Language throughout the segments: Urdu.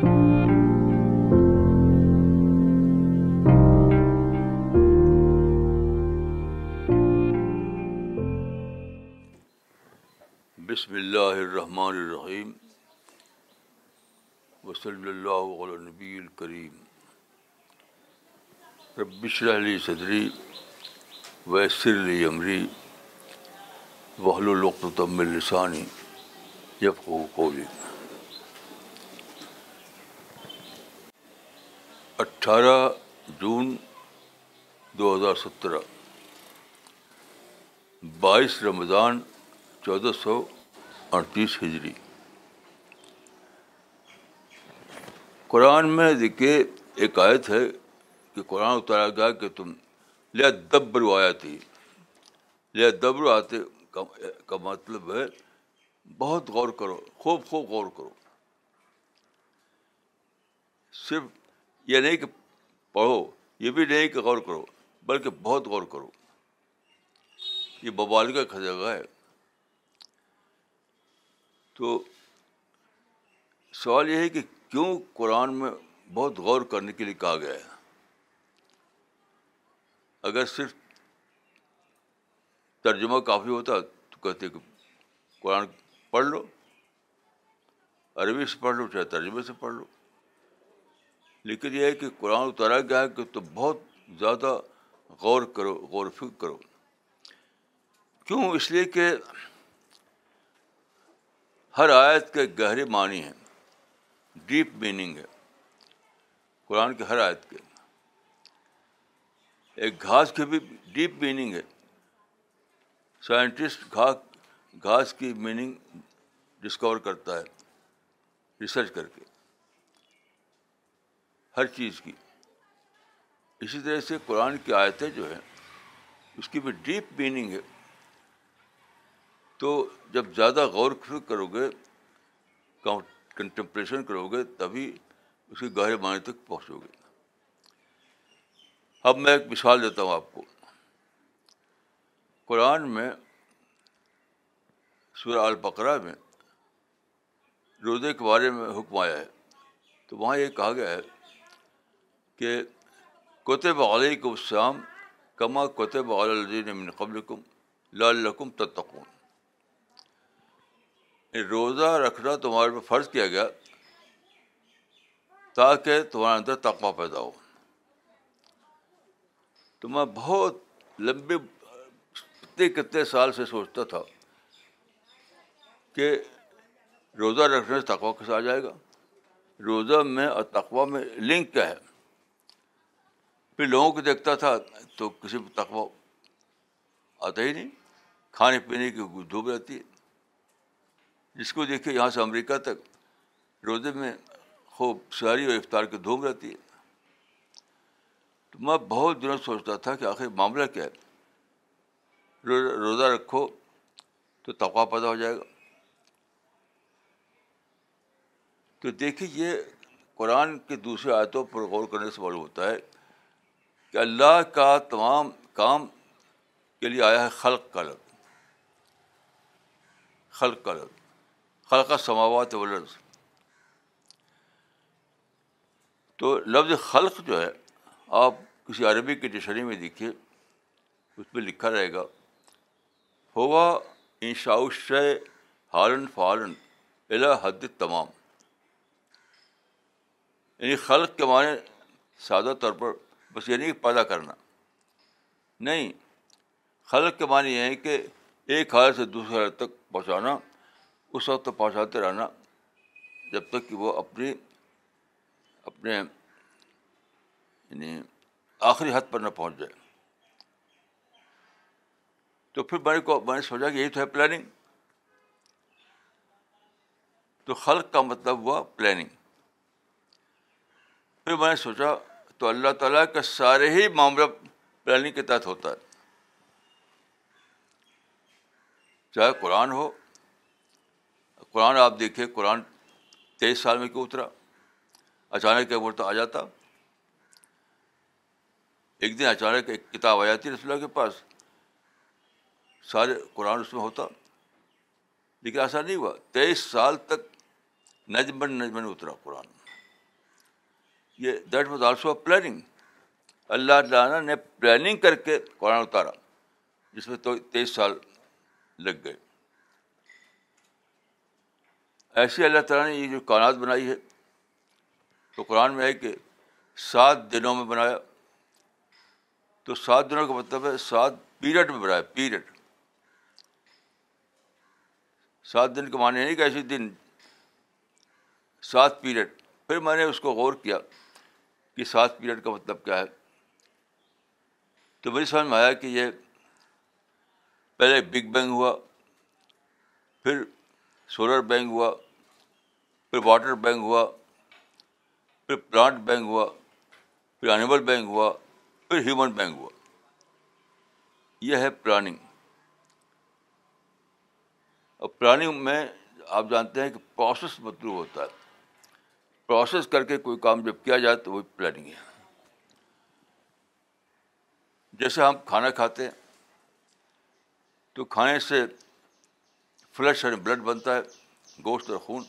بسم اللہ الرحمن الرحیم وصلی اللہ علی نبی الکریم رب اشرح لی صدری ویسر لی امری واحلل عقدۃ من لسانی یفقہوا قولی. 18 جون 2017، 22 رمضان 1438 ہجری. قرآن میں دیکھیے ایک آیت ہے کہ قرآن اتارا گیا کہ تم لیتدبروا آیاتی. لیتدبروا آیات کا مطلب ہے بہت غور کرو، خوب خوب غور کرو. صرف یہ نہیں کہ پڑھو، یہ بھی نہیں کہ غور کرو، بلکہ بہت غور کرو. یہ مبالغہ کی جگہ ہے. تو سوال یہ ہے کہ کیوں قرآن میں بہت غور کرنے کے لیے کہا گیا ہے؟ اگر صرف ترجمہ کافی ہوتا تو کہتے کہ قرآن پڑھ لو، عربی سے پڑھ لو چاہے ترجمے سے پڑھ لو. لیکن یہ ہے کہ قرآن اتارا گیا ہے کہ تو بہت زیادہ غور کرو، غور و فکر کرو. کیوں؟ اس لیے کہ ہر آیت کے گہرے معنی ہیں، ڈیپ میننگ ہے قرآن کے ہر آیت کے. ایک گھاس کی بھی ڈیپ میننگ ہے. سائنٹسٹ گھاس کی میننگ ڈسکور کرتا ہے ریسرچ کر کے، ہر چیز کی. اسی طرح سے قرآن کی آیتیں جو ہیں اس کی بھی ڈیپ میننگ ہے. تو جب زیادہ غور فکر کرو گے، کنٹمپلیشن کرو گے، تبھی اس کے گہرے معنی تک پہنچو گے. اب میں ایک مثال دیتا ہوں آپ کو. قرآن میں سورہ البقرہ میں روزے کے بارے میں حکم آیا ہے. تو وہاں یہ کہا گیا ہے کہ کتب علیکم الصیام کما کتب علی الذین من قبلکم لعلکم تتقون. روزہ رکھنا تمہارے پر فرض کیا گیا تاکہ تمہارے اندر تقویٰ پیدا ہو. تو میں بہت لمبے کتنے سال سے سوچتا تھا کہ روزہ رکھنے سے تقویٰ کیسے آ جائے گا، روزہ میں اور تقویٰ میں لنک کیا ہے. پھر لوگوں کو دیکھتا تھا تو کسی کو تقویٰ آتا ہی نہیں، کھانے پینے کی دھوپ رہتی ہے. جس کو دیکھے یہاں سے امریکہ تک روزے میں خوب سحری اور افطار کی دھوم رہتی ہے. تو میں بہت دنوں سوچتا تھا کہ آخر معاملہ کیا ہے. روزہ رکھو تو تقویٰ پیدا ہو جائے گا. تو دیکھیے یہ قرآن کے دوسرے آیتوں پر غور کرنے سے معلوم ہوتا ہے کہ اللہ کا تمام کام کے لیے آیا ہے خلق کا لفظ. خلق کا لفظ، خلق السماوات والارض. تو لفظ خلق جو ہے آپ کسی عربی کی ڈکشنری میں دیکھیے، اس میں لکھا رہے گا ہوا انشاء الشیء حالاً فعلاً الی حد التمام. یعنی خلق کے معنی سادہ طور پر بس یہ نہیں پیدا کرنا، نہیں. خلق کے معنی یہ ہے کہ ایک حال سے دوسرے حال تک پہنچانا، اس وقت تک پہنچاتے رہنا جب تک کہ وہ اپنے یعنی آخری حد پر نہ پہنچ جائے. تو پھر میں نے سوچا کہ یہی تو ہے پلاننگ. تو خلق کا مطلب ہوا پلاننگ. پھر میں نے سوچا تو اللہ تعالیٰ کا سارے ہی معاملہ پلاننگ کے تحت ہوتا ہے، چاہے قرآن ہو. قرآن آپ دیکھیں، قرآن 23 سال میں کیوں اترا؟ اچانک کیا بولتا آ جاتا. ایک دن اچانک ایک کتاب آ جاتی رسول اللہ کے پاس، سارے قرآن اس میں ہوتا. لیکن ایسا نہیں ہوا، 23 سال تک نجمن اترا قرآن. یہ دیٹ واز آلسو پلاننگ. اللہ تعالیٰ نے پلاننگ کر کے قرآن اتارا جس میں تو 23 سال لگ گئے. ایسے اللہ تعالیٰ نے یہ جو کائنات بنائی ہے تو قرآن میں ہے کہ 7 دنوں میں بنایا. تو 7 دنوں کا مطلب ہے 7 پیریڈ میں بنایا. پیریڈ 7 دن کے معنی نہیں کہ ایسے دن 7 پیریڈ. پھر میں نے اس کو غور کیا کہ 7 پیریڈ کا مطلب کیا ہے. تو مجھے سمجھ میں آیا کہ یہ پہلے بگ بینگ ہوا, پھر سولر بینگ ہوا, پھر واٹر بینگ ہوا, پھر پلانٹ بینگ ہوا, پھر اینیمل بینگ ہوا, پھر ہیومن بینگ ہوا. یہ ہے پلاننگ. اور پلاننگ میں آپ جانتے ہیں کہ پروسیس مطلوب ہوتا ہے. پروسیس کر کے کوئی کام جب کیا جائے تو وہ پلاننگ ہے. جیسے ہم کھانا کھاتے ہیں تو کھانے سے فلیش اور بلڈ بنتا ہے, گوشت اور خون.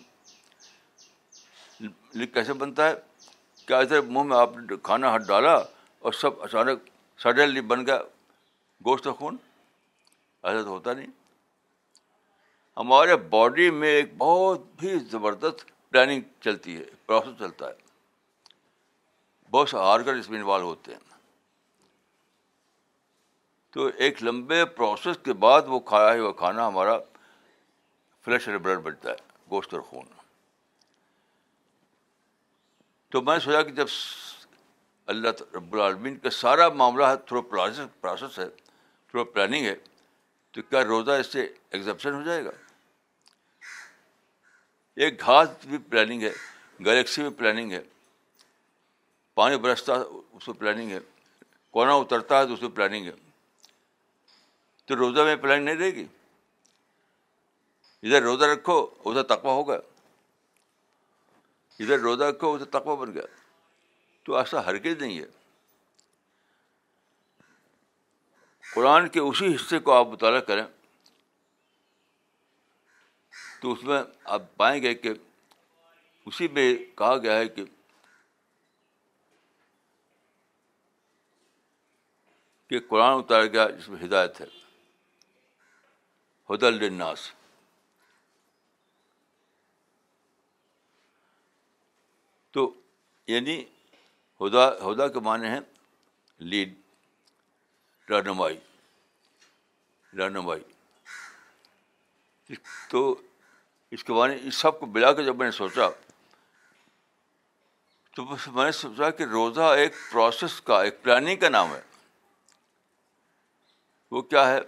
کیسے بنتا ہے کہ ادھر منہ میں آپ نے کھانا ہاتھ ڈالا اور سب اچانک سڈنلی بن گیا گوشت اور خون. ایسا تو ہوتا نہیں. ہمارے باڈی میں ایک بہت بھی زبردست پلاننگ چلتی ہے, پروسیس چلتا ہے, بہت سے آرگن اس میں انوالو ہوتے ہیں. تو ایک لمبے پروسیس کے بعد وہ کھایا ہے وہ کھانا ہمارا فلیش اور بلڈ بنتا ہے, گوشت اور خون. تو میں نے سوچا کہ جب اللہ رب العالمین کا سارا معاملہ ہے تھرو پروسیس ہے, تھرو پلاننگ ہے, تو کیا روزہ اس سے ایگزیپشن ہو جائے گا؟ ایک گھاس بھی پلاننگ ہے, گلیکسی میں پلاننگ ہے, پانی برستا اس میں پلاننگ ہے, کونا اترتا ہے تو اس میں پلاننگ ہے. تو روزہ میں پلاننگ نہیں رہے گی. ادھر روزہ رکھو ادھر تقویٰ ہوگا, ادھر روزہ رکھو ادھر تقویٰ بن گیا. تو ایسا ہرگز نہیں ہے. قرآن کے اسی حصے کو آپ مطالعہ کریں تو اس میں آپ پائیں گے کہ اسی میں کہا گیا ہے کہ قرآن اتارا گیا جس میں ہدایت ہے, ھدی للناس. تو یعنی ہدا کے معنی ہیں لیڈ, رہنمائی, رہنمائی. تو اس کے معنی اس سب کو ملا کے جب میں نے سوچا تو میں نے سوچا کہ روزہ ایک پروسیس کا, ایک پلاننگ کا نام ہے. وہ کیا ہے؟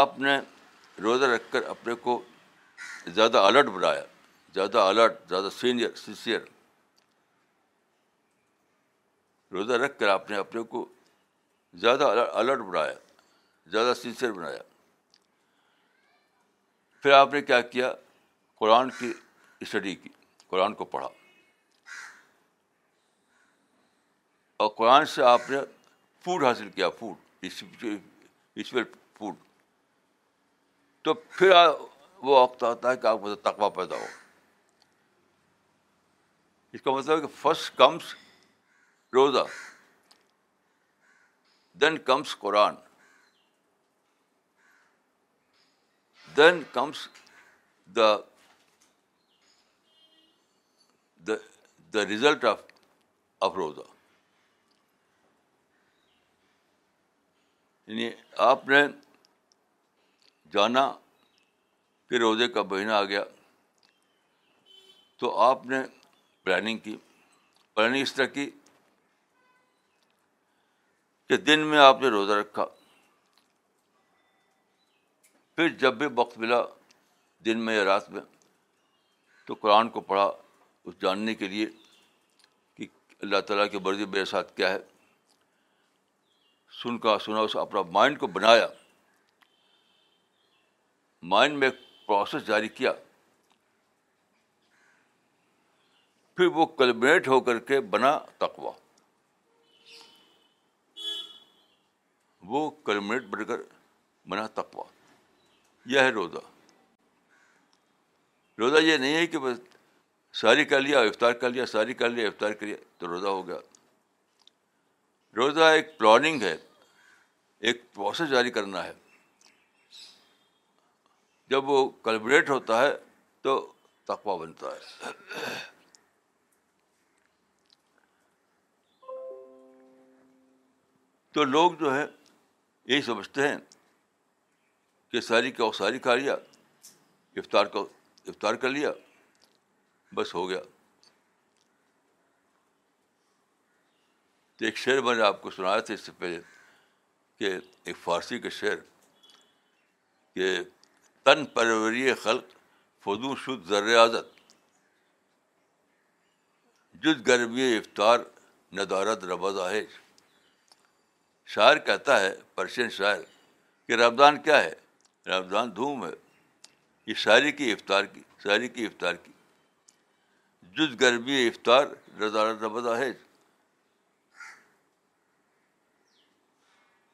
آپ نے روزہ رکھ کر اپنے کو زیادہ الرٹ بنایا, زیادہ الرٹ, زیادہ سینسیئر. روزہ رکھ کر آپ نے اپنے کو زیادہ الرٹ بنایا, زیادہ سنسیئر بنایا. پھر آپ نے کیا کیا؟ قرآن کی اسٹڈی کی, قرآن کو پڑھا, اور قرآن سے آپ نے فوڈ حاصل کیا, فوڈ اسپیریچول فوڈ. تو پھر وہ وقت آتا ہے کہ آپ کو تقویٰ پیدا ہو. اس کا مطلب ہے کہ first comes roza, then comes Quran, then comes the result of روزہ. یعنی آپ نے جانا کہ روزے کا مہینہ آ گیا تو آپ نے پلاننگ کی. پلاننگ اس طرح کی کہ دن میں آپ نے روزہ رکھا, پھر جب بھی وقت ملا دن میں یا رات میں تو قرآن کو پڑھا اس جاننے کے لیے کہ اللہ تعالیٰ کی مرضی میرے ساتھ کیا ہے. سنا اس اپنا مائنڈ کو بنایا, مائنڈ میں ایک پروسیس جاری کیا. پھر وہ کلبریٹ ہو کر کے بنا تقویٰ. وہ کلمنیٹ بن کر بنا تقویٰ. یہ ہے روزہ. روزہ یہ نہیں ہے کہ بس ساری کر لیا افطار کر لیا, ساری کر لیا افطار کر لیا تو روزہ ہو گیا. روزہ ایک پلاننگ ہے, ایک پروسیس جاری کرنا ہے. جب وہ کلبریٹ ہوتا ہے تو تقویٰ بنتا ہے. تو لوگ جو ہے یہی سمجھتے ہیں کہ ساری کا ساری کھا لیا, افطار کو افطار کر لیا, بس ہو گیا. تو ایک شعر میں نے آپ کو سنایا تھا اس سے پہلے, کہ ایک فارسی کا شعر, کہ تن پروری خلق فضو شد ذر عادت, جد گرمی افطار ندارت ربا ظاہر. شاعر کہتا ہے, پرشین شاعر, کہ رمضان کیا ہے؟ رمضان دھوم ہے. یہ شاعری کی افطار کی, شاعری کی افطار کی. جز گرمی افطار رضارت ربضہ ہے,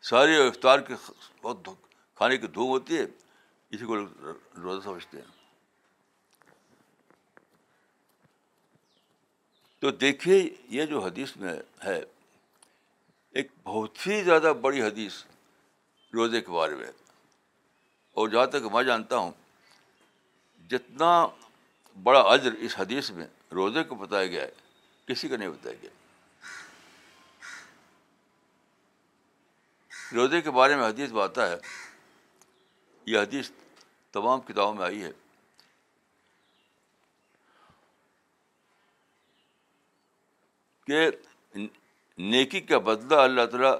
سارے افطار کے بہت کھانے کی دھوم ہوتی ہے, اسی کو روزہ سمجھتے ہیں. تو دیکھیے یہ جو حدیث میں ہے, ایک بہت ہی زیادہ بڑی حدیث روزے کے بارے میں. اور جہاں تک میں جانتا ہوں, جتنا بڑا اجر اس حدیث میں روزے کو بتایا گیا ہے, کسی کو نہیں بتایا گیا. روزے کے بارے میں حدیث بتاتا ہے, یہ حدیث تمام کتابوں میں آئی ہے. کہ نیکی کا بدلہ اللہ تعالیٰ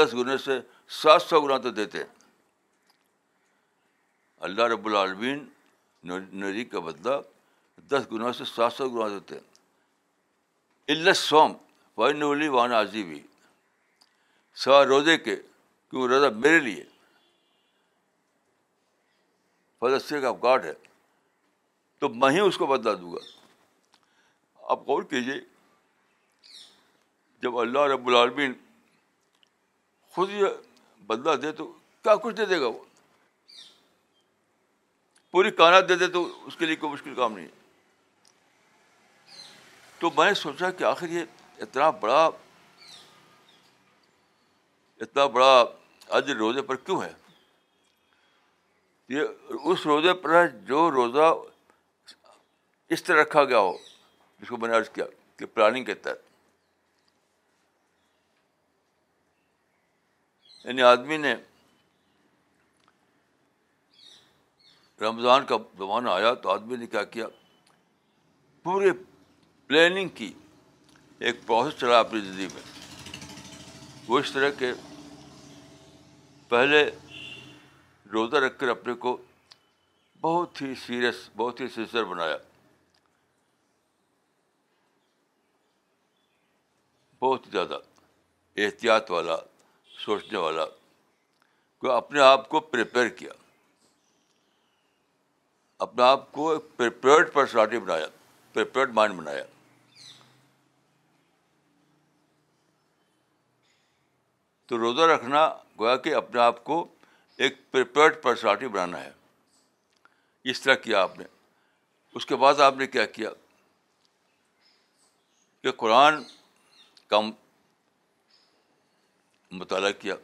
10 گنے سے 700 گنا تو دیتے ہیں. اللہ رب العالمین نیکی کا بدلہ 10 گنا سے 700 گنا دیتے ہیں. الا الصوم فانه لی وانا اجزی بہ, سوا روزے کے, کیوں روزہ میرے لیے, فضل آف گاڈ ہے, تو میں ہی اس کو بدلا دوں گا. آپ غور کیجیے, جب اللہ رب العالمین خود یہ بدلہ دے تو کیا کچھ دے دے گا. وہ پوری کائنات دے دے تو اس کے لیے کوئی مشکل کام نہیں ہے. تو میں نے سوچا کہ آخر یہ اتنا بڑا اجر روزے پر کیوں ہے؟ یہ اس روزے پر ہے جو روزہ اس طرح رکھا گیا ہو, جس کو میں نے عرض کیا کہ پلاننگ کے تحت. یعنی آدمی نے, رمضان کا زمانہ آیا تو آدمی نے کیا کیا, پورے پلاننگ کی, ایک پروسیس چلا اپنی زندگی میں. وہ اس طرح کے پہلے روزہ رکھ کر اپنے کو بہت ہی سیریس, بہت ہی سنسر بنایا, بہت ہی زیادہ احتیاط والا, سوچنے والا, کو اپنے آپ کو پریپیئر کیا, اپنے آپ کو ایک پریپیئرڈ پرسنالٹی بنایا, پریپیئرڈ مائنڈ بنایا. تو روزہ رکھنا گویا کہ اپنے آپ کو ایک پریپیئرڈ پرسنالٹی بنانا ہے. اس طرح کیا آپ نے. اس کے بعد آپ نے کیا کیا کہ قرآن کا مطالعہ کیا.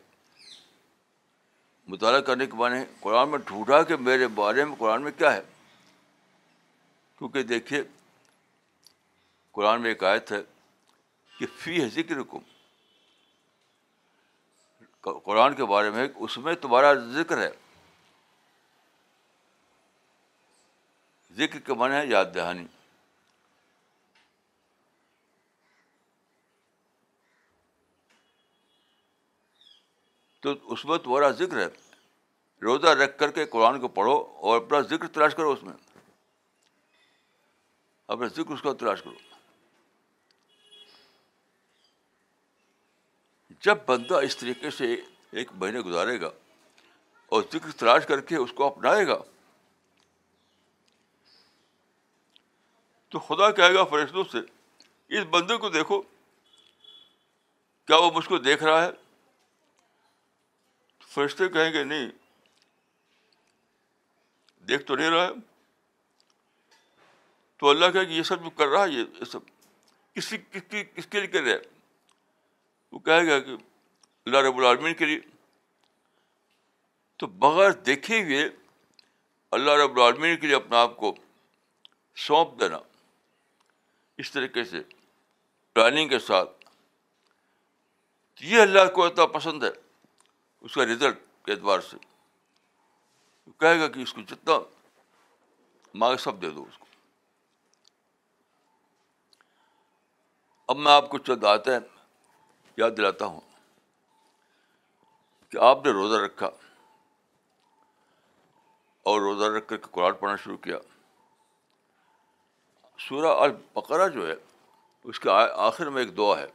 مطالعہ کرنے کے معنی قرآن میں ڈھونڈا کہ میرے بارے میں قرآن میں کیا ہے. کیونکہ دیکھیے قرآن میں ایک آیت ہے کہ فی ذکرکم, قرآن کے بارے میں اس میں تمہارا ذکر ہے. ذکر کے معنی ہے یاد دہانی. تو اس میں تمہارا ذکر ہے. روزہ رکھ کر کے قرآن کو پڑھو اور اپنا ذکر تلاش کرو, اس میں اپنا ذکر اس کا تلاش کرو. جب بندہ اس طریقے سے ایک مہینے گزارے گا اور ذکر تلاش کر کے اس کو اپنائے گا, تو خدا کہے گا فرشتوں سے, اس بندے کو دیکھو, کیا وہ مجھ کو دیکھ رہا ہے؟ فرشتے کہیں گے نہیں, دیکھ تو نہیں رہا ہے, تو اللہ کہا کہ یہ سب جو کر رہا ہے یہ سب کس کے لیے کر رہا ہے؟ وہ کہے گا کہ اللہ رب العالمین کے لیے. تو بغیر دیکھے ہوئے اللہ رب العالمین کے لیے اپنا آپ کو سونپ دینا اس طریقے سے پلاننگ کے ساتھ, یہ اللہ کو اتنا پسند ہے اس کا رزلٹ کے اعتبار سے. وہ کہے گا کہ اس کو جتنا مانگے سب دے دو اس کو. اب میں آپ کو چند آیتیں یاد دلاتا ہوں کہ آپ نے روزہ رکھا اور روزہ رکھ کر کے قرآن پڑھنا شروع کیا. سورہ البقرہ جو ہے اس کے آخر میں ایک دعا ہے,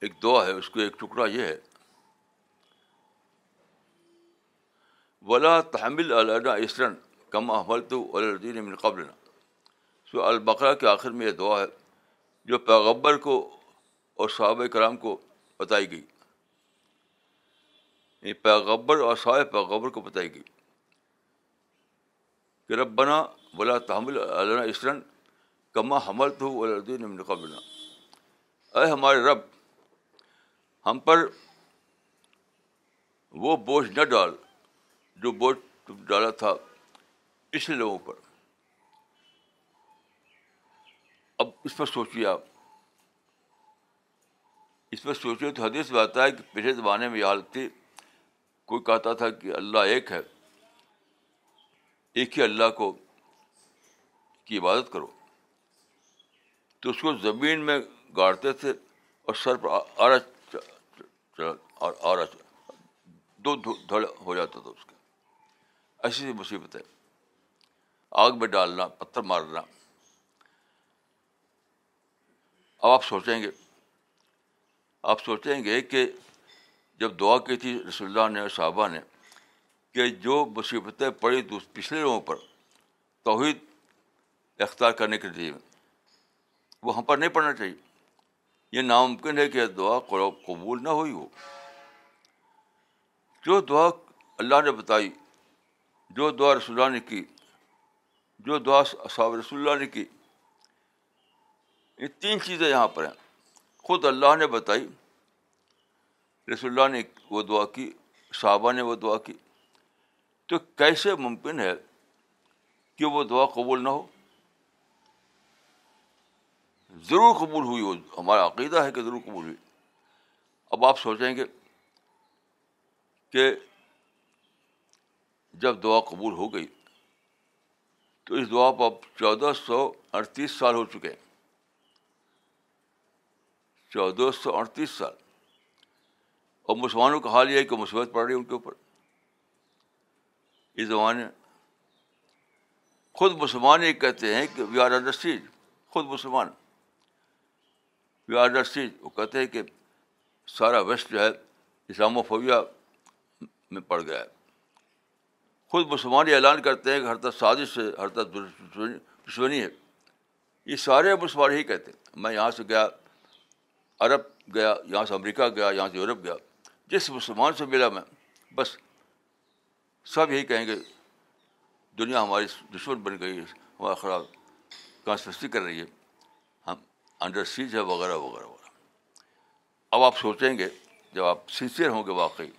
ایک دعا ہے, اس کو ایک ٹکڑا یہ ہے, وَلَا تَحْمِلْ عَلَيْنَا إِصْرًا كَمَا حَمَلْتَهُ عَلَى الَّذِينَ مِن قَبْلِنَا. سورہ البقرہ کے آخر میں یہ دعا ہے جو پیغمبر کو اور صحابہ کرام کو بتائی گئی, یہ پیغمبر اور صحابہ پیغمبر کو بتائی گئی کہ ربنا ولا تحمل علينا اصرا كما حملته على الذين من قبلنا, اے ہمارے رب ہم پر وہ بوجھ نہ ڈال جو بوجھ تم ڈالا تھا اس لوگوں پر. اب اس پر سوچیے, آپ اس پر سوچیے تو حدیث میں آتا ہے کہ پچھلے زمانے میں یہ حالت تھی, کوئی کہتا تھا کہ اللہ ایک ہے, ایک ہی اللہ کو کی عبادت کرو, تو اس کو زمین میں گاڑتے تھے اور سر پر آرا دو دھڑ ہو جاتا تھا اس کا. ایسی سی مصیبت ہے, آگ میں ڈالنا, پتھر مارنا. اب آپ سوچیں گے کہ جب دعا کی تھی رسول اللہ نے اور صحابہ نے کہ جو مصیبتیں پڑی پچھلے لوگوں پر توحید اختیار کرنے کے لیے, وہ ہم پر نہیں پڑنا چاہیے. یہ ناممکن ہے کہ دعا قبول نہ ہوئی ہو. جو دعا اللہ نے بتائی, جو دعا رسول اللہ نے کی, جو دعا صحابہ رسول اللہ نے کی, یہ تین چیزیں یہاں پر ہیں. خود اللہ نے بتائی, رسول اللہ نے وہ دعا کی, صحابہ نے وہ دعا کی, تو کیسے ممکن ہے کہ وہ دعا قبول نہ ہو؟ ضرور قبول ہوئی ہو, ہمارا عقیدہ ہے کہ ضرور قبول ہوئی. اب آپ سوچیں گے کہ جب دعا قبول ہو گئی تو اس دعا پر اب 1438 سال ہو چکے ہیں, 1438 سال. اور مسلمانوں کا حال یہ ہے کہ مصیبت پڑ رہی ہے ان کے اوپر اس زمانے. خود مسلمان یہ کہتے ہیں کہ وی آر انڈر سیج, خود مسلمان وی آر انڈر سیج. وہ کہتے ہیں کہ سارا ویسٹ جو ہے اسلاموفوبیا میں پڑ گیا ہے. خود مسلمان یہ اعلان کرتے ہیں کہ ہر طرف سازش ہے, ہر طرف دشمنی ہے. یہ سارے مسلمان ہی کہتے ہیں. میں یہاں سے گیا, عرب گیا, یہاں سے امریکہ گیا, یہاں سے یورپ گیا, جس مسلمان سے ملا میں بس سب یہی کہیں گے دنیا ہماری دشمن بن گئی ہے, ہمارا خراب کانسپریسی کر رہی ہے, ہم انڈر سیج ہے وغیرہ وغیرہ وغیرہ. اب آپ سوچیں گے جب آپ سنسیئر ہوں گے واقعی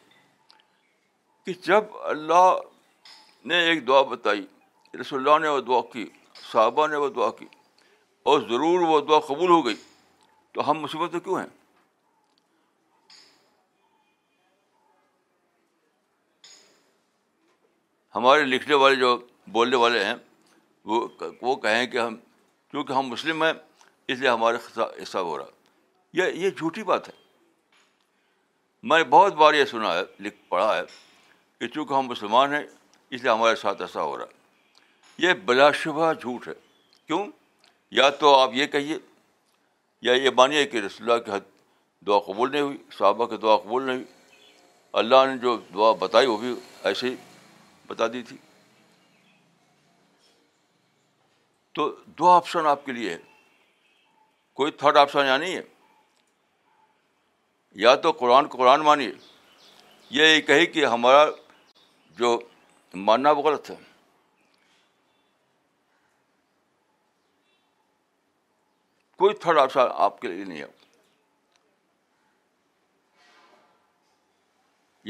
کہ جب اللہ نے ایک دعا بتائی, رسول اللہ نے وہ دعا کی, صحابہ نے وہ دعا کی, اور ضرور وہ دعا قبول ہو گئی, تو ہم مصیبت میں کیوں ہیں؟ ہمارے لکھنے والے جو بولنے والے ہیں وہ کہیں کہ ہم کیونکہ ہم مسلم ہیں اس لیے ہمارے حساب ہو رہا. یہ جھوٹی بات ہے. میں نے بہت بار یہ سنا ہے, پڑھا ہے کہ چونکہ ہم مسلمان ہیں اس لیے ہمارے ساتھ ایسا ہو رہا ہے. یہ بلا شبہ جھوٹ ہے. کیوں؟ یا تو آپ یہ کہیے یا یہ مانیے کہ رسول اللہ کی دعا قبول نہیں ہوئی, صحابہ کی دعا قبول نہیں ہوئی, اللہ نے جو دعا بتائی وہ بھی ایسے ہی بتا دی تھی. تو دو آپشن آپ کے لیے ہے, کوئی تھرڈ آپشن یہاں نہیں ہے. یا تو قرآن کو قرآن مانیے, یہ کہے کہ ہمارا جو ماننا غلط ہے, کوئی تھرڈ آپشن آپ کے لیے نہیں ہے.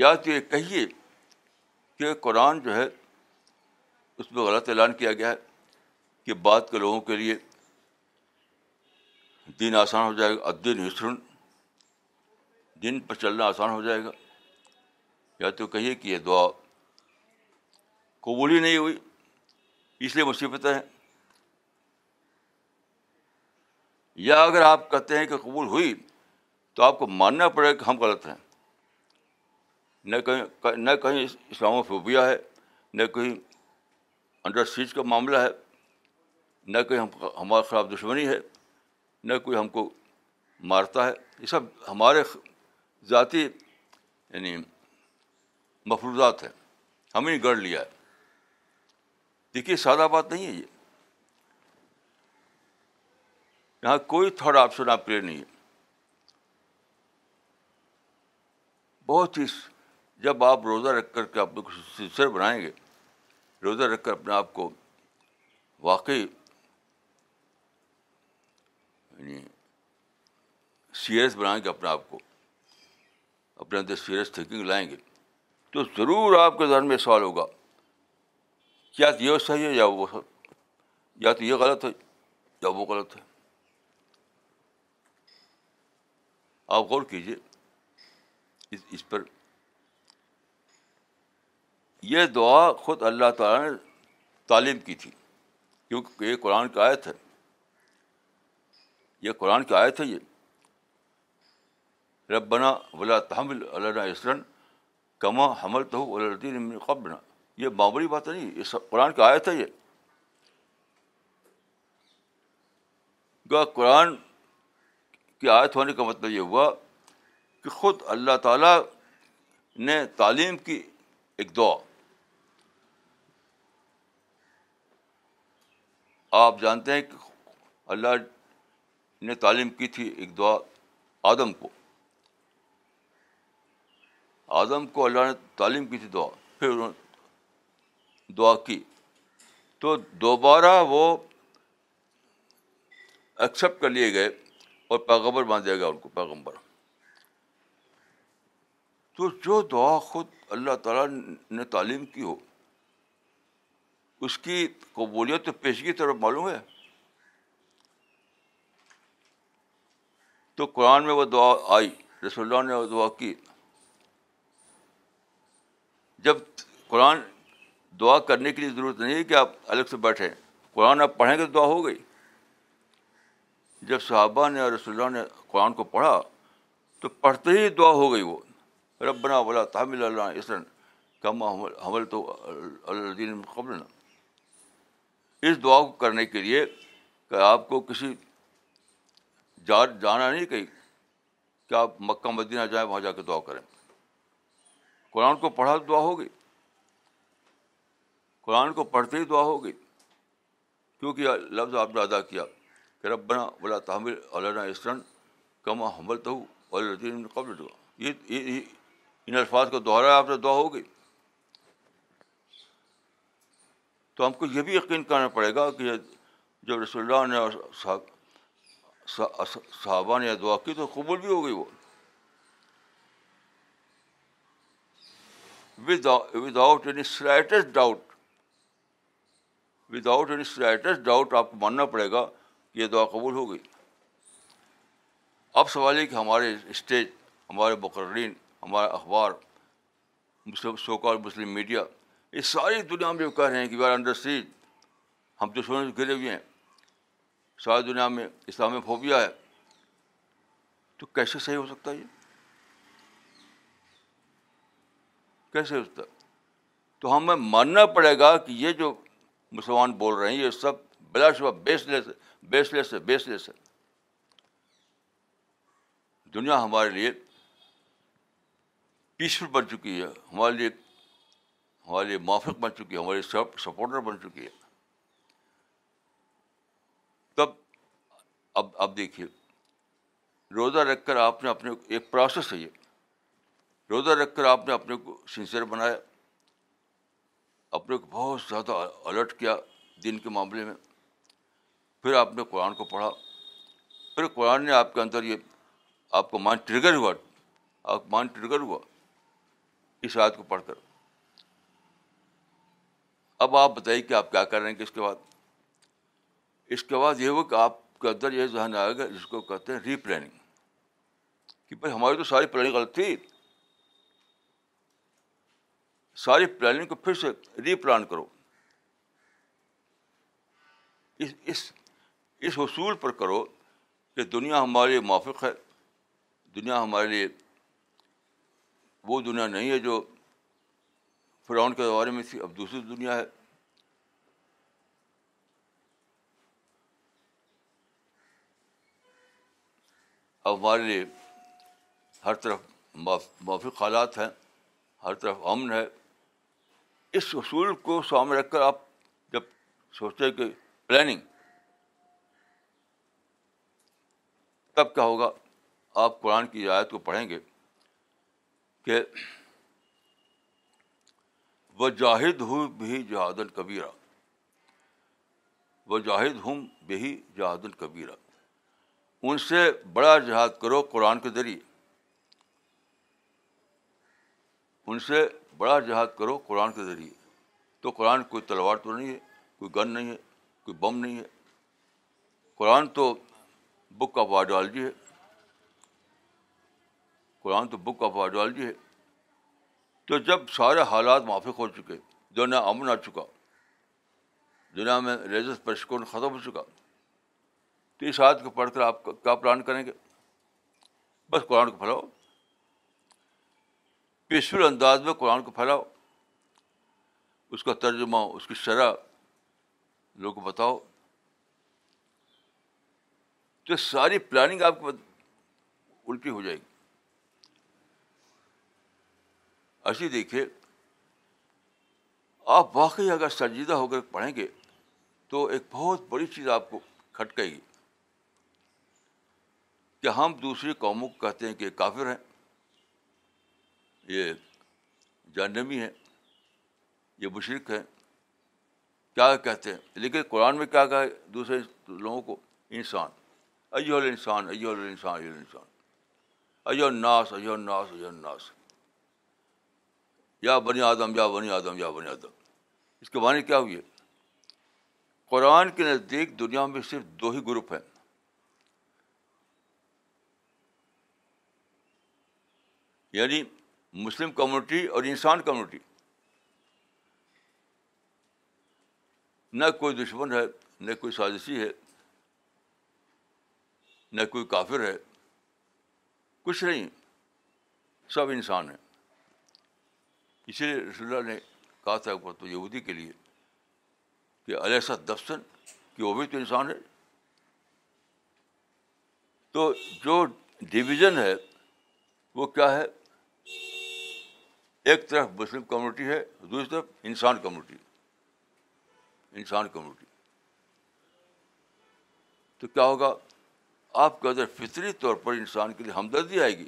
یا تو یہ کہیے کہ قرآن جو ہے اس میں غلط اعلان کیا گیا ہے کہ بعد کے لوگوں کے لیے دین آسان ہو جائے گا, الدین یسرن, دین پر چلنا آسان ہو جائے گا. یا تو کہیے کہ یہ دعا قبول ہی نہیں ہوئی اس لیے مصیبتیں ہیں. یا اگر آپ کہتے ہیں کہ قبول ہوئی تو آپ کو ماننا پڑے کہ ہم غلط ہیں, نہ کہیں اسلاموفوبیا ہے, نہ کہیں انڈر سیج کا معاملہ ہے, نہ کہیں ہمارے خلاف دشمنی ہے, نہ کوئی ہم کو مارتا ہے. یہ سب ہمارے ذاتی یعنی مفروضات ہیں, ہم نے گڑھ لیا ہے. دیکھیے سادہ بات نہیں ہے یہ, یہاں کوئی تھرڈ آپشن آپ کے لیے نہیں ہے. بہت چیز جب آپ روزہ رکھ کر کے اپنے کچھ سلسلے بنائیں گے, روزہ رکھ کر اپنے آپ کو واقعی یعنی سیریس بنائیں گے, اپنے آپ کو اپنے اندر سیریس تھنکنگ لائیں گے, تو ضرور آپ کے ذہن میں سوال ہوگا کیا یہ صحیح ہے یا وہ, یا تو یہ غلط ہے یا وہ غلط ہے. آپ غور کیجیے اس پر. یہ دعا خود اللہ تعالیٰ نے تعلیم کی تھی, کیونکہ یہ قرآن کی آیت ہے, یہ قرآن کی آیت ہے. یہ ربنا ولا تحمل علينا اصرا كما حملته على الذين من قبلنا, یہ معمولی بات نہیں, یہ قرآن کی آیت ہے. یہ گویا قرآن کی آیت ہونے کا مطلب یہ ہوا کہ خود اللہ تعالیٰ نے تعلیم کی ایک دعا. آپ جانتے ہیں کہ اللہ نے تعلیم کی تھی ایک دعا آدم کو, آدم کو اللہ نے تعلیم کی تھی دعا, پھر انہوں نے دعا کی تو دوبارہ وہ ایکسیپٹ کر لیے گئے اور پیغمبر باندھا گیا ان کو پیغمبر. تو جو دعا خود اللہ تعالیٰ نے تعلیم کی ہو اس کی قبولیت تو پیشگی طور پر معلوم ہے. تو قرآن میں وہ دعا آئی, رسول اللہ نے وہ دعا کی. جب قرآن دعا کرنے کے لیے ضرورت نہیں ہے کہ آپ الگ سے بیٹھیں, قرآن آپ پڑھیں گے تو دعا ہو گئی. جب صحابہ نے اور رسول اللہ نے قرآن کو پڑھا تو پڑھتے ہی دعا ہو گئی. وہ ربنا ولا تحمل علينا اصرا كما حملته على الذين من قبلنا, اس دعا کو کرنے کے لیے کہ آپ کو کسی جانا نہیں کہیں کہ آپ مکہ مدینہ جائیں وہاں جا کے دعا کریں. قرآن کو پڑھا تو دعا ہو گئی, قرآن کو پڑھتے ہی دعا ہو گئی, کیونکہ لفظ آپ نے ادا کیا کہ ربنا ولا تحمل علينا اصرا كما حملته على الذين من قبلنا. یہ ان الفاظ کو دوہرایا آپ نے, دعا ہو گئی. تو ہم کو یہ بھی یقین کرنا پڑے گا کہ جب رسول اللہ نے اور صحابہ نے دعا کی تو قبول بھی ہو گئی. وہ without any slightest doubt, without any slightest doubt آپ کو ماننا پڑے گا کہ یہ دعا قبول ہو گئی. اب سوال ہے کہ ہمارے اسٹیج, ہمارے مقررین, ہمارا اخبار, سوکال مسلم میڈیا, یہ ساری دنیا میں کہہ رہے ہیں کہ وی آر انڈر سیج, ہم دشمنوں سے گھرے ہوئے ہیں, ساری دنیا میں اسلام فوبیا ہے. تو کیسے صحیح ہو سکتا ہے یہ, کیسے ہو سکتا ہے؟ تو ہمیں ماننا پڑے گا کہ یہ جو مسلمان بول رہے ہیں یہ سب بلا شبہ بیس لیس ہے. دنیا ہمارے لیے پیسفل بن چکی ہے, ہمارے لیے موافق بن چکی ہے, ہمارے سپورٹر بن چکی ہے. تب اب دیکھیے روزہ رکھ کر آپ نے اپنے, ایک پروسیس ہے یہ, روزہ رکھ کر آپ نے اپنے کو سنسیئر بنایا, اپنے کو بہت زیادہ الرٹ کیا دین کے معاملے میں, پھر آپ نے قرآن کو پڑھا, پھر قرآن نے آپ کے اندر یہ آپ کو مائنڈ ٹریگر ہوا، آپ مائنڈ ٹریگر ہوا اس آیت کو پڑھ کر. اب آپ بتائیے کہ آپ کیا کر رہے ہیں. کہ اس کے بعد یہ ہو کہ آپ کے اندر یہ ذہن آئے گا جس کو کہتے ہیں ری پلاننگ، کہ بھائی ہماری تو ساری پلاننگ غلط تھی، ساری پلاننگ کو پھر سے ری پلان کرو، اس اس اس حصول پر کرو کہ دنیا ہمارے لیے موافق ہے، دنیا ہمارے لیے وہ دنیا نہیں ہے جو فرعون کے زمانے میں تھی، اب دوسری دنیا ہے. اب ہمارے لیے ہر طرف موافق حالات ہیں، ہر طرف امن ہے. اس اصول کو سامنے رکھ کر آپ جب سوچتے کہ پلاننگ، تب کیا ہوگا؟ آپ قرآن کی آیت کو پڑھیں گے کہ وَجَاہِدْ ہُم بِہِ جِہَادًا کَبِیرًا، ان سے بڑا جہاد کرو قرآن کے ذریعے، ان سے بڑا جہاد کرو قرآن کے ذریعے. تو قرآن کوئی تلوار تو نہیں ہے، کوئی گن نہیں ہے، کوئی بم نہیں ہے. قرآن تو بک آف آئیڈیالوجی ہے، قرآن تو بک آف آئیڈیالوجی ہے. تو جب سارے حالات موافق ہو چکے، دنیا امن آ چکا، دنیا میں ریزس پرسکون ختم ہو چکا، تو اس آیت کو پڑھ کر آپ کیا پلان کریں گے؟ بس قرآن کو پھیلاؤ، پیسفل انداز میں قرآن کو پھیلاؤ، اس کا ترجمہ، اس کی شرح لوگوں کو بتاؤ. تو ساری پلاننگ آپ کو الٹی ہو جائے گی. ایسے دیکھیے، آپ واقعی اگر سنجیدہ ہو کر پڑھیں گے تو ایک بہت بڑی چیز آپ کو کھٹکے گی کہ ہم دوسری قوموں کو کہتے ہیں کہ کافر ہیں، یہ جہنمی ہیں، یہ مشرک ہیں، کیا کہتے ہیں. لیکن قرآن میں کیا کہا ہے دوسرے لوگوں کو؟ انسان، ایھا الناس، یا بنی آدم. اس کے معنی کیا ہوئے؟ قرآن کے نزدیک دنیا میں صرف دو ہی گروپ ہیں، یعنی مسلم کمیونٹی اور انسان کمیونٹی. نہ کوئی دشمن ہے، نہ کوئی سازشی ہے، نہ کوئی کافر ہے، کچھ نہیں، سب انسان ہیں. اسی لیے رسول اللہ نے کہا تھا تو یہودی کے لیے کہ الیس نفسن، کہ وہ بھی تو انسان ہے. تو جو ڈویژن ہے وہ کیا ہے؟ ایک طرف مسلم کمیونٹی ہے، دوسری طرف انسان کمیونٹی. تو کیا ہوگا؟ آپ کے اندر فطری طور پر انسان کے لیے ہمدردی آئے گی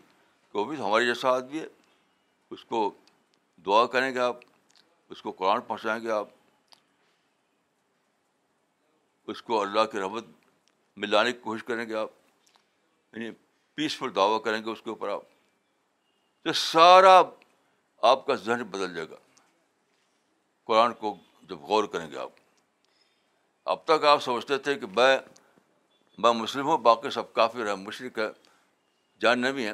کہ وہ بھی ہمارے جیسا آدمی ہے، اس کو دعا کریں گے آپ، اس کو قرآن پہنچائیں گے آپ، اس کو اللہ کی رحمت میں لانے کی کوشش کریں گے آپ، یعنی پیسفل دعویٰ کریں گے اس کے اوپر آپ. تو سارا آپ کا ذہن بدل جائے گا قرآن کو جب غور کریں گے آپ. اب تک آپ سمجھتے تھے کہ میں مسلم ہوں، باقی سب کافر ہیں، مشرک ہیں، جہنمی ہیں،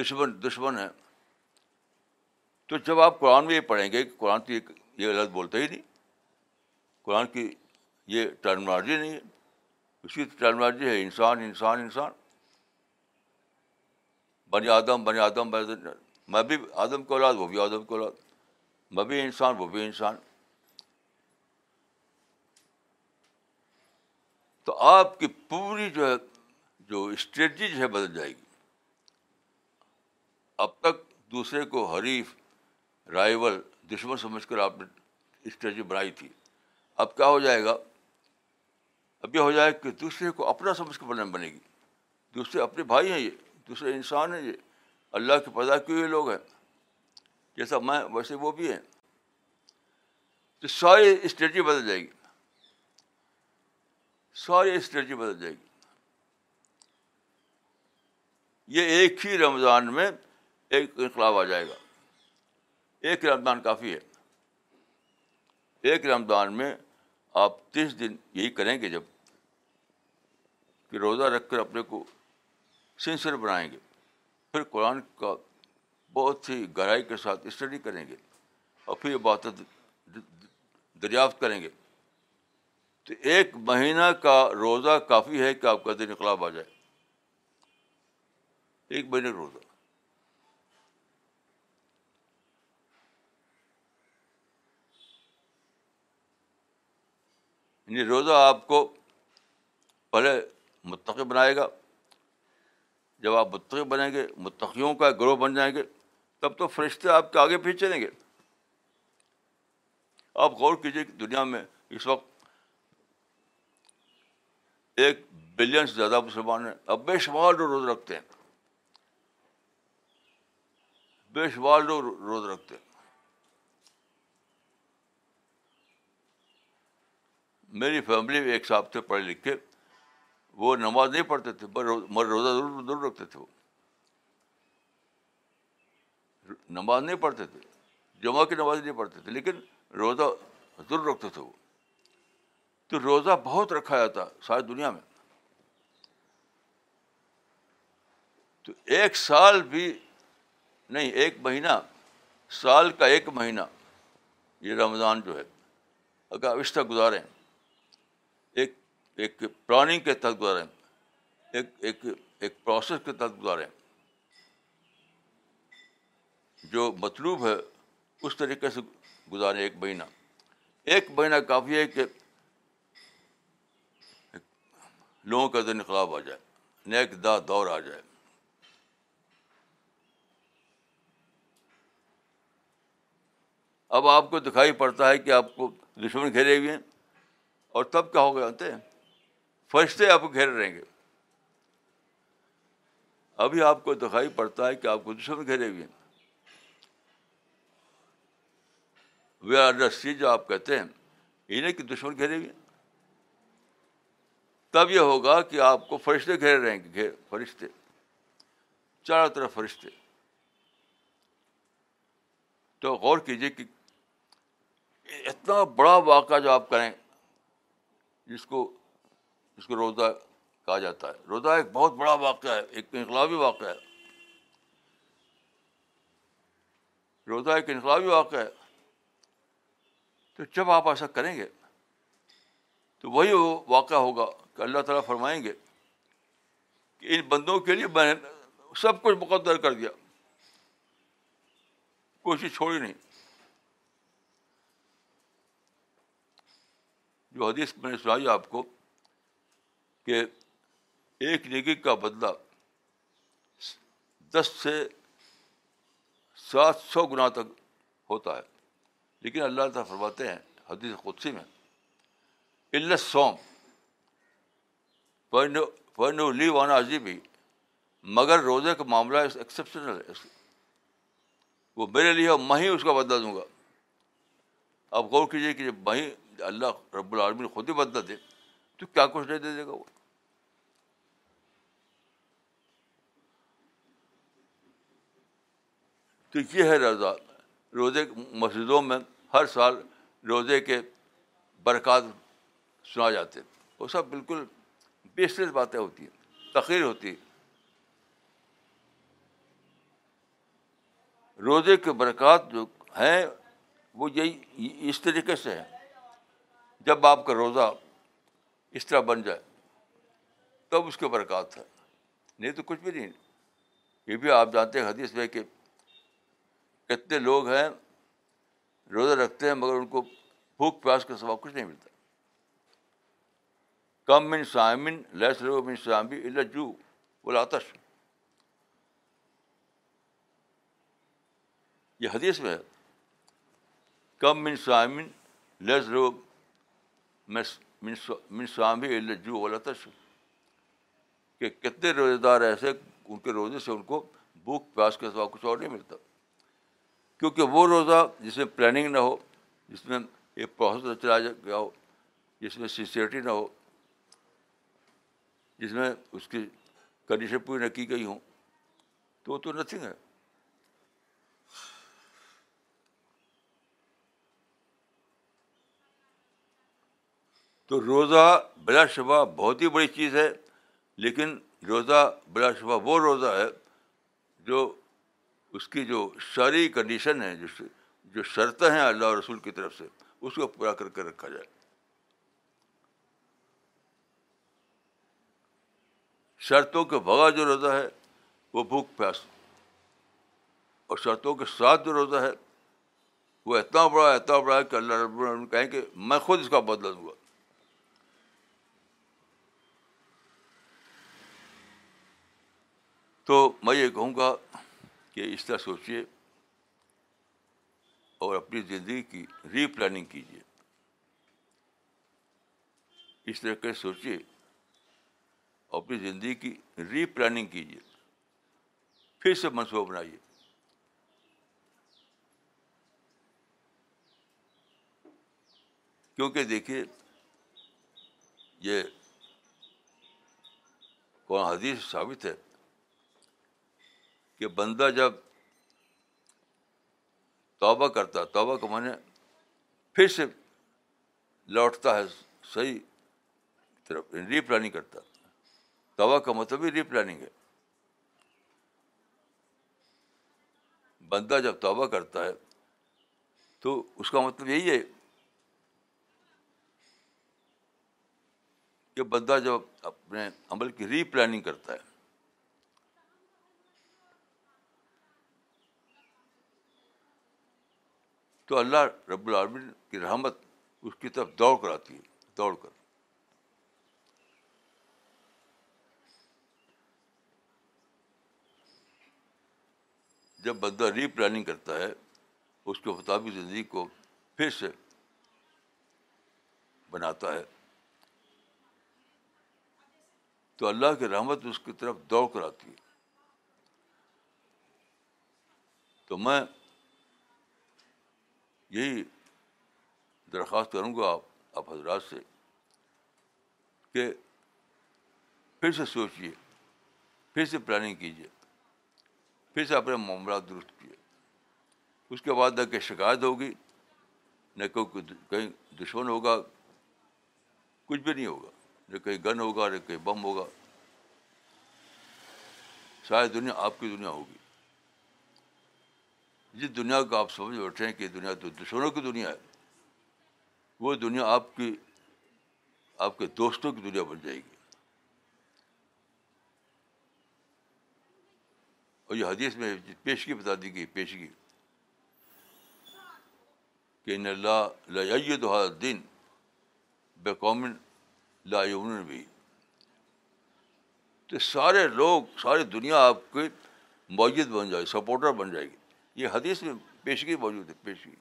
دشمن ہیں. تو جب آپ قرآن میں یہ پڑھیں گے کہ قرآن تو یہ غلط بولتا ہی نہیں، قرآن کی یہ ٹرمنالوجی نہیں ہے، اسی ٹرمنالوجی ہے انسان، بنی آدم. میں بھی آدم کی اولاد، وہ بھی آدم کی اولاد، میں بھی انسان، وہ بھی انسان. تو آپ کی پوری جو اسٹریٹجی ہے بدل جائے گی. اب تک دوسرے کو حریف، رائیول، دشمن سمجھ کر آپ نے اسٹریٹجی بنائی تھی. اب کیا ہو جائے گا؟ اب یہ ہو جائے کہ دوسرے کو اپنا سمجھ کر بنے گی. دوسرے اپنے بھائی ہیں، یہ دوسرے انسان ہیں، یہ اللہ کے پیدا کیے ہوئے لوگ ہیں، جیسا میں ویسے وہ بھی ہیں. تو ساری اسٹریٹجی بدل جائے گی. یہ ایک ہی رمضان میں ایک انقلاب آ جائے گا. ایک رمضان کافی ہے. ایک رمضان میں آپ 30 دن یہی کریں گے جب کہ روزہ رکھ کر اپنے کو سنسر بنائیں گے, پھر قرآن کا بہت ہی گہرائی کے ساتھ اسٹڈی کریں گے اور پھر یہ باتیں دریافت کریں گے. تو ایک مہینہ کا روزہ کافی ہے کہ آپ کا دن انقلاب آ جائے. ایک مہینے کا روزہ. یعنی روزہ آپ کو پہلے متقی بنائے گا. جب آپ متقی بنیں گے, متقیوں کا گروہ بن جائیں گے, تب تو فرشتے آپ کے آگے پیچھے چلیں گے. آپ غور کیجیے کہ دنیا میں اس وقت 1 بلین سے زیادہ مسلمان ہیں. اب بے شمار لوگ روزہ رکھتے ہیں, بے شمار لوگ روزہ رکھتے ہیں. میری فیملی میں ایک صاحب تھے پڑھے لکھے, وہ نماز نہیں پڑھتے تھے مگر روزہ ضرور رکھتے تھے. وہ نماز نہیں پڑھتے تھے, جمعہ کی نماز نہیں پڑھتے تھے, لیکن روزہ ضرور رکھتے تھے. وہ تو روزہ بہت رکھا جاتا ساری دنیا میں. تو ایک سال بھی نہیں, ایک مہینہ, سال کا ایک مہینہ یہ رمضان جو ہے اگر آپ اس طرح گزاریں, ایک پلاننگ کے تحت گزاریں, ایک ایک ایک پروسیس کے تحت گزاریں, جو مطلوب ہے اس طریقے سے گزاریں ایک مہینہ. ایک مہینہ کافی ہے کہ لوگوں کا دن انقلاب آ جائے, نیک دا دور آ جائے. اب آپ کو دکھائی پڑتا ہے کہ آپ کو دشمن گھیرے ہوئے ہیں, اور تب کیا ہو گیا ہوتے ہیں, فرشتے آپ کو گھیرے رہیں گے. ابھی آپ کو دکھائی پڑتا ہے کہ آپ کو دشمن گھیرے ہوئے ہیں. وی آر انڈر سیج جو آپ کہتے ہیں, یہ نہیں کہ دشمن گھیرے ہوئے ہیں. تب یہ ہوگا کہ آپ کو فرشتے گھیرے رہیں گے, فرشتے چاروں طرف فرشتے. تو غور کیجیے کہ اتنا بڑا واقعہ جو آپ کریں, جس کو روزہ کہا جاتا ہے. روزہ ایک بہت بڑا واقعہ ہے, ایک انقلابی واقعہ ہے. روزہ ایک انقلابی واقعہ ہے. تو جب آپ ایسا کریں گے تو وہی وہ واقعہ ہوگا کہ اللہ تعالیٰ فرمائیں گے کہ ان بندوں کے لیے میں نے سب کچھ مقدر کر دیا, کوئی چیز چھوڑی نہیں. جو حدیث میں نے سنائی آپ کو کہ ایک نیکی کا بدلہ 10 سے 700 گنا تک ہوتا ہے, لیکن اللہ تعالیٰ فرماتے ہیں حدیث قدسی میں الا الصوم فانه لي وانا اجزي به, مگر روزے کا معاملہ ایکسیپشنل ہے, وہ میرے لیے اور میں ہی اس کا بدلہ دوں گا. آپ غور کیجیے کہ جب میں اللہ رب العالمین خود ہی بدلہ دے تو کیا کچھ نہیں دے دے گا وہ. تو یہ ہے رضا. روزے مسجدوں میں ہر سال روزے کے برکات سنا جاتے ہیں, وہ سب بالکل بیسلیس باتیں ہوتی ہیں, تقریر ہوتی ہے. روزے کے برکات جو ہیں وہ یہی اس طریقے سے ہیں. جب آپ کا روزہ اس طرح بن جائے تب اس کے برکات ہے, نہیں تو کچھ بھی نہیں. یہ بھی آپ جانتے ہیں حدیث میں کہ کتنے لوگ ہیں روزہ رکھتے ہیں مگر ان کو بھوک پیاس کے سوا کچھ نہیں ملتا. کم من صائمن لیس لہو من صیام الا الجوع والعطش, یہ حدیث میں ہے. کم من صائمن لیس لہو من صیام الا الجوع والعطش, کہ کتنے روزے دار ایسے ان کے روزے سے ان کو بھوک پیاس کے سوا کچھ اور نہیں ملتا. کیونکہ وہ روزہ جس میں پلاننگ نہ ہو, جس میں یہ پروسیس نہ چلا گیا ہو, جس میں سنسیئرٹی نہ ہو, جس میں اس کی کنڈیشن پوری نہ کی گئی ہوں, تو وہ تو نتھنگ ہے. تو روزہ بلا شبہ بہت ہی بڑی چیز ہے، لیکن روزہ بلا شبہ وہ روزہ ہے جو اس کی جو ساری کنڈیشن ہے، جو شرطیں ہیں اللہ اور رسول کی طرف سے، اس کو پورا کر کے رکھا جائے. شرطوں کے بغیر جو روزہ ہے وہ بھوک پیاس، اور شرطوں کے ساتھ جو روزہ ہے وہ اتنا بڑا ہے کہ اللہ رب العالمین کہیں کہ میں خود اس کا بدلہ دوں گا. تو میں یہ کہوں گا کہ اس طرح سوچیے اور اپنی زندگی کی ری پلاننگ کیجیے. اس طرح کے سوچیے اور اپنی زندگی کی ری پلاننگ کیجیے، پھر سے منصوبہ بنائیے. کیونکہ دیکھیے یہ قرآن حدیث ثابت ہے کہ بندہ جب توبہ کرتا ہے، توبہ کا معنی پھر سے لوٹتا ہے صحیح طرف، ری پلاننگ کرتا ہے. توبہ کا مطلب بھی ری پلاننگ ہے. بندہ جب توبہ کرتا ہے تو اس کا مطلب یہی ہے کہ بندہ جب اپنے عمل کی ری پلاننگ کرتا ہے. تو اللہ رب العالمین کی رحمت اس کی طرف دوڑ کر آتی ہے، دوڑ کر. جب بندہ ری پلاننگ کرتا ہے اس کے مطابق زندگی کو پھر سے بناتا ہے تو اللہ کی رحمت اس کی طرف دوڑ کر آتی ہے. تو میں یہی درخواست کروں گا آپ حضرات سے کہ پھر سے سوچیے، پھر سے پلاننگ کیجیے، پھر سے اپنے معاملات درست کیے. اس کے بعد نہ کہ شکایت ہوگی، نہ کہیں دشمن ہوگا، کچھ بھی نہیں ہوگا، نہ کہیں گن ہوگا، نہ کہیں بم ہوگا. ساری دنیا آپ کی دنیا ہوگی. جس دنیا کو آپ سمجھ بیٹھے ہیں کہ دنیا تو دشمنوں کی دنیا ہے، وہ دنیا آپ کی، آپ کے دوستوں کی دنیا بن جائے گی. اور یہ حدیث میں پیشگی بتا دی گئی، پیشگی کہ ان اللہ لا یعید ھذا الدین بقوم لا یؤمنون بہ. تو سارے لوگ، ساری دنیا آپ کے معید بن جائے، سپورٹر بن جائے گی. یہ حدیث میں پیشگی موجود ہے، پیشگی.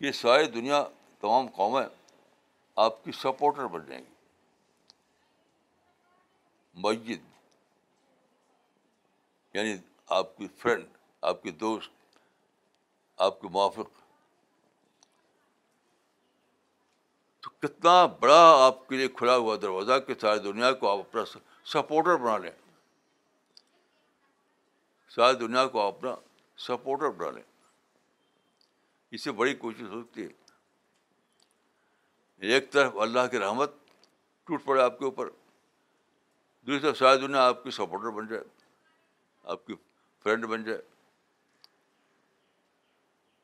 یہ ساری دنیا، تمام قومیں آپ کی سپورٹر بن جائیں گی، معید، یعنی آپ کی فرینڈ، آپ کے دوست، آپ کے موافق. تو کتنا بڑا آپ کے لیے کھلا ہوا دروازہ کہ ساری دنیا کو آپ اپنا سپورٹر بنا لیں، ساری دنیا کو اپنا سپورٹر بنا لیں. اس سے بڑی کوشش ہو سکتی ہے. ایک طرف اللہ کی رحمت ٹوٹ پڑے آپ کے اوپر، دوسری طرف ساری دنیا آپ کی سپورٹر بن جائے، آپ کی فرینڈ بن جائے.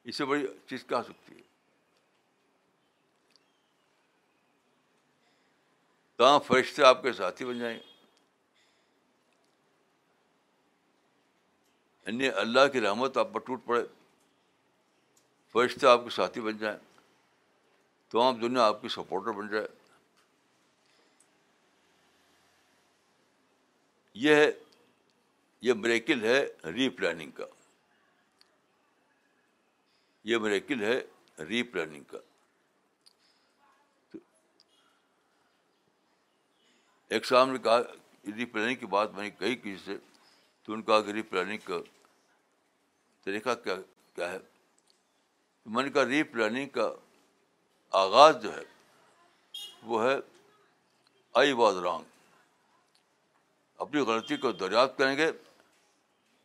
اس سے بڑی چیز کیا ہو سکتی ہے؟ تمام فرشتے آپ کے ساتھی بن جائیں گے. یعنی اللہ کی رحمت آپ پر ٹوٹ پڑے، فرشتے آپ کے ساتھی بن جائیں، تمام دنیا آپ کی سپورٹر بن جائے. یہ ہے، یہ مریکل ہے ری پلاننگ کا، یہ مریکل ہے ری پلاننگ کا. ایک صاحب نے کہا ری پلاننگ کی بات میں نے کہی کسی سے، تو ان کا ری پلاننگ کا طریقہ کیا ہے؟ میں نے کہا ری پلاننگ کا آغاز جو ہے وہ ہے آئی واز رانگ، اپنی غلطی کو دریافت کریں گے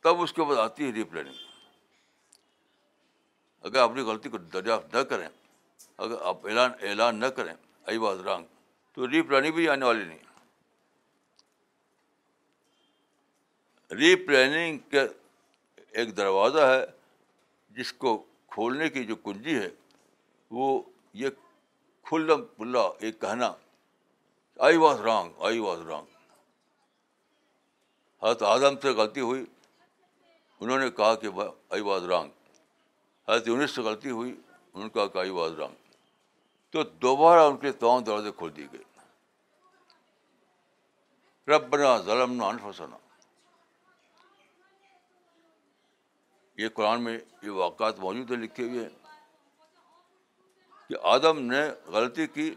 تب اس کے بعد آتی ہے ری پلاننگ. اگر اپنی غلطی کو دریافت نہ کریں, اگر آپ اعلان نہ کریں آئی واز رانگ, تو ری پلاننگ بھی آنے والی نہیں. ری پلاننگ کا ایک دروازہ ہے جس کو کھولنے کی جو کنجی ہے وہ یہ کھلا کھلا ایک کہنا I was wrong, I was wrong. حضرت آدم سے غلطی ہوئی, انہوں نے کہا کہ آئی واز رانگ. حضرت یونس سے غلطی ہوئی, انہوں نے کہا کہ آئی واز رانگ. تو دوبارہ ان کے تمام دروازے کھول دیے گئے. ربنا ظلمنا انفسنا, یہ قرآن میں یہ واقعات موجود ہیں, لکھے ہوئے ہیں کہ آدم نے غلطی کی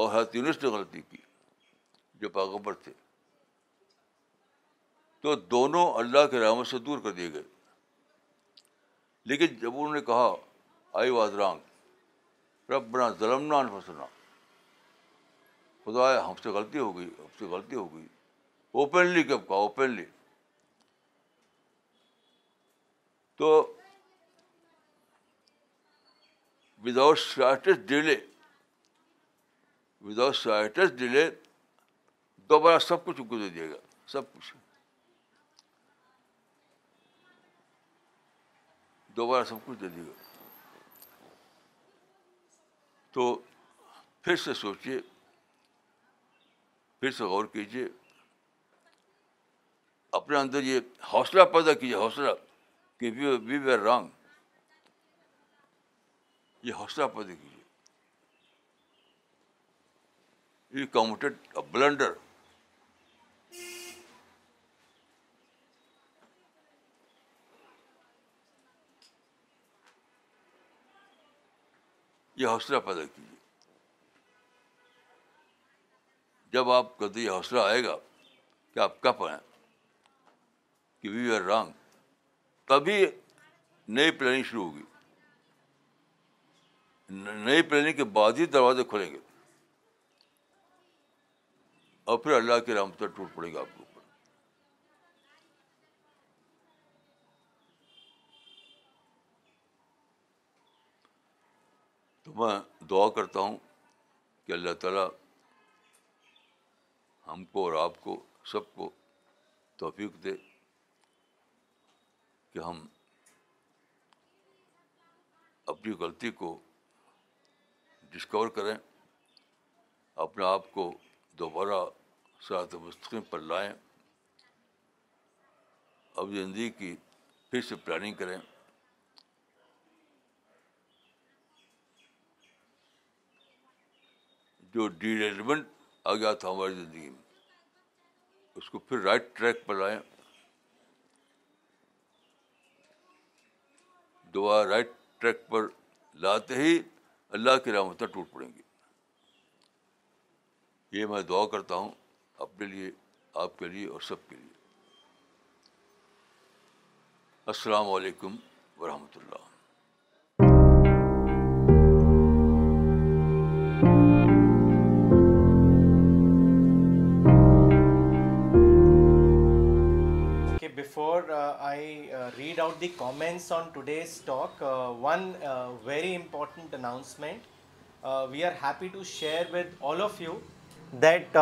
اور حضرت یونس نے غلطی کی جو پیغمبر تھے, تو دونوں اللہ کے رحمت سے دور کر دیے گئے. لیکن جب انہوں نے کہا آئی واز رانگ, ربنا ظلمنا انفسنا, خدایا ہم سے غلطی ہو گئی, ہم سے غلطی ہو گئی. اوپنلی کب کہا, اوپنلی. تو وداؤٹ شارٹیسٹ ڈیلے دوبارہ سب کچھ گزر دے گا, سب کچھ دوبارہ سب کچھ دے دے گا. تو پھر سے سوچیے, پھر سے غور کیجیے, اپنے اندر یہ حوصلہ پیدا کیجیے, حوصلہ کہ وی ویر رانگ, یہ حوصلہ پیدا کیجیے. یو کمیٹڈ اے بلنڈر, یہ حوصلہ پیدا کیجیے. جب آپ کو یہ حوصلہ آئے گا کہ آپ کب آئیں کہ وی ویر رانگ, تبھی نئی پلاننگ شروع ہوگی. نئی پلاننگ کے بعد ہی دروازے کھلیں گے اور پھر اللہ کی رحمت ٹوٹ پڑے گا آپ کے اوپر. تو میں دعا کرتا ہوں کہ اللہ تعالیٰ ہم کو اور آپ کو سب کو توفیق دے کہ ہم اپنی غلطی کو ڈسکور کریں, اپنے آپ کو دوبارہ صراط مستقیم پر لائیں, اب زندگی کی پھر سے پلاننگ کریں, جو ڈیریلمنٹ آ گیا تھا ہماری زندگی میں اس کو پھر رائٹ ٹریک پر لائیں, دعا رائٹ ٹریک پر لاتے ہی اللہ کی رحمتیں ٹوٹ پڑیں گی. یہ میں دعا کرتا ہوں اپنے لیے, آپ کے لیے اور سب کے لیے. السلام علیکم ورحمۃ اللہ. Before I read out the comments on today's talk, one very important announcement. We are happy to share with all of you that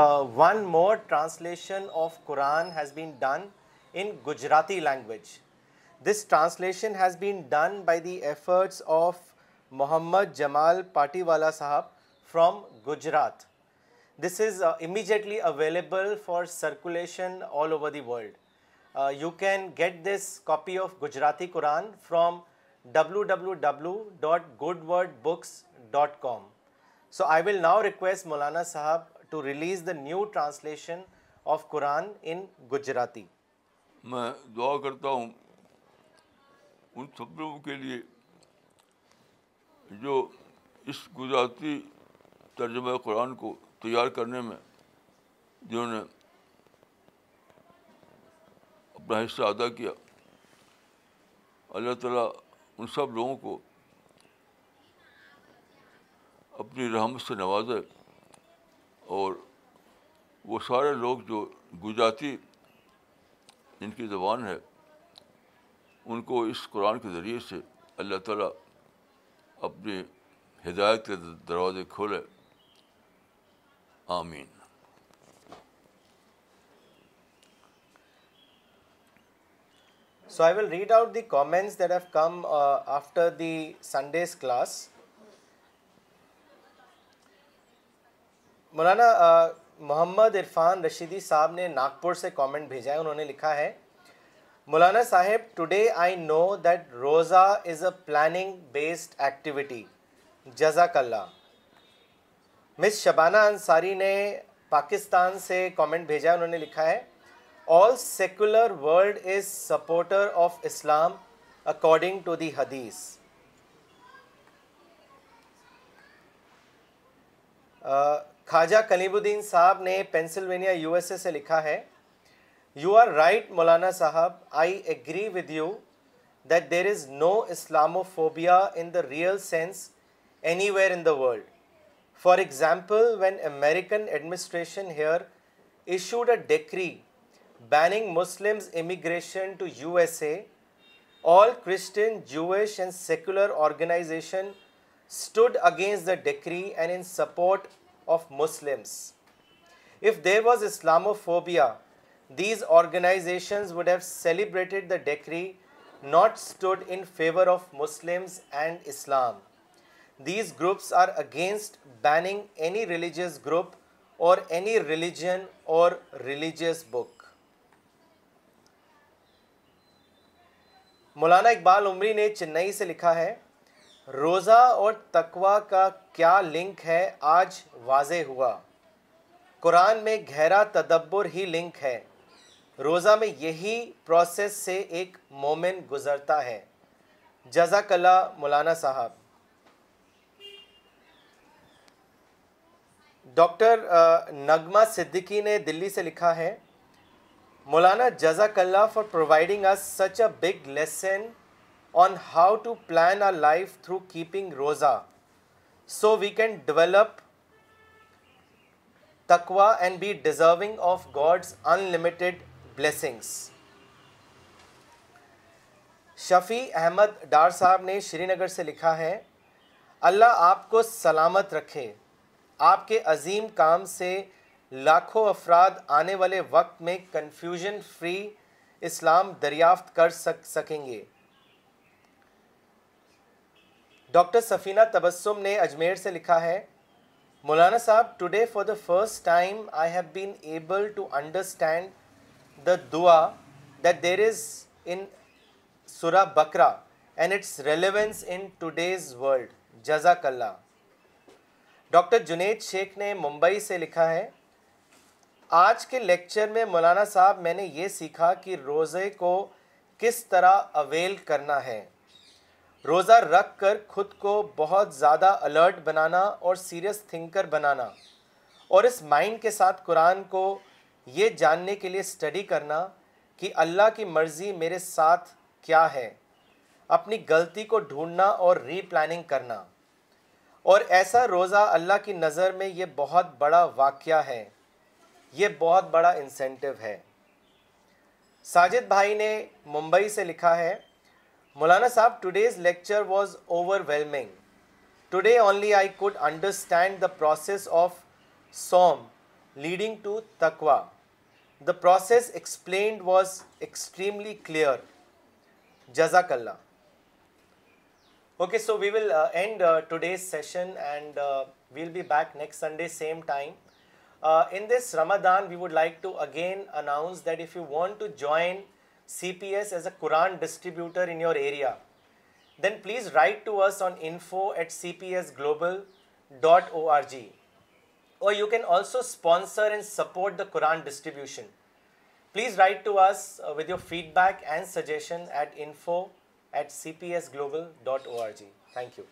one more translation of Quran has been done in Gujarati language. This translation has been done by the efforts of Muhammad Jamal Patiwala Sahab from Gujarat. This is immediately available for circulation all over the world. You can get this copy of Gujarati Quran from www.goodwordbooks.com. So I will now request Maulana Sahab to release the new translation of Quran in Gujarati. میں دعا کرتا ہوں ان سب لوگوں کے لیے جو اس گجراتی ترجمہ قرآن کو تیار کرنے میں جنہوں نے اپنا حصہ ادا کیا. اللہ تعالیٰ ان سب لوگوں کو اپنی رحمت سے نوازے اور وہ سارے لوگ جو گجراتی جن کی زبان ہے ان کو اس قرآن کے ذریعے سے اللہ تعالیٰ اپنی ہدایت کے دروازے کھولے. آمین. So I will read out the comments that have come after the Sunday's class. مولانا محمد عرفان رشیدی صاحب نے ناگپور سے کامنٹ بھیجا ہے. انہوں نے لکھا ہے مولانا صاحب ٹوڈے آئی نو دیٹ روزہ is a planning based activity. جزاک اللہ. مس شبانہ انصاری نے پاکستان سے کامنٹ بھیجا ہے. انہوں نے لکھا ہے All secular world is supporter of Islam according to the Hadith. Khaja Kalibuddin Sahab ne Pennsylvania USA se likha hai, You are right Maulana Sahab, I agree with you that there is no Islamophobia in the real sense anywhere in the world. For example, when American administration here issued a decree banning Muslims immigration to USA, all Christian, Jewish and secular organization stood against the decree and in support of Muslims. If there was Islamophobia, these organizations would have celebrated the decree, not stood in favor of Muslims and Islam. These groups are against banning any religious group or any religion or religious book. مولانا اقبال عمری نے چنئی سے لکھا ہے روزہ اور تقویٰ کا کیا لنک ہے آج واضح ہوا. قرآن میں گہرا تدبر ہی لنک ہے. روزہ میں یہی پروسیس سے ایک مومن گزرتا ہے. جزاک اللہ مولانا صاحب. ڈاکٹر نغمہ صدیقی نے دلی سے لکھا ہے Maulana Jazakallah for providing us such a big lesson on how to plan our life through keeping roza so we can develop taqwa and be deserving of God's unlimited blessings. Shafi Ahmed Dar Sahab نے شری نگر سے لکھا ہے اللہ آپ کو سلامت رکھے. آپ کے عظیم کام سے لاکھوں افراد آنے والے وقت میں کنفیوژن فری اسلام دریافت کر سکیں گے. ڈاکٹر سفینہ تبسم نے اجمیر سے لکھا ہے مولانا صاحب today for the first time I have been able to understand the دعا دیٹ دیر از ان سورہ بقرہ and its relevance in today's world. جزاک اللہ. ڈاکٹر جنید شیخ نے ممبئی سے لکھا ہے آج کے لیکچر میں مولانا صاحب میں نے یہ سیکھا کہ روزے کو کس طرح اویل کرنا ہے. روزہ رکھ کر خود کو بہت زیادہ الرٹ بنانا اور سیریس تھنکر بنانا اور اس مائنڈ کے ساتھ قرآن کو یہ جاننے کے لیے اسٹڈی کرنا کہ اللہ کی مرضی میرے ساتھ کیا ہے. اپنی غلطی کو ڈھونڈنا اور ری پلاننگ کرنا اور ایسا روزہ اللہ کی نظر میں یہ بہت بڑا واقعہ ہے. یہ بہت بڑا انسینٹیو ہے. ساجد بھائی نے ممبئی سے لکھا ہے مولانا صاحب today's lecture was overwhelming. Today only I could understand the process of صوم لیڈنگ ٹو تقویٰ. The process explained was extremely clear. جزاک اللہ. Okay, so we will end today's session and we'll be back next Sunday, same time. In this Ramadan, we would like to again announce that if you want to join CPS as a Quran distributor in your area, then please write to us on info@cpsglobal.org. Or you can also sponsor and support the Quran distribution. Please write to us with your feedback and suggestion at info@cpsglobal.org. Thank you.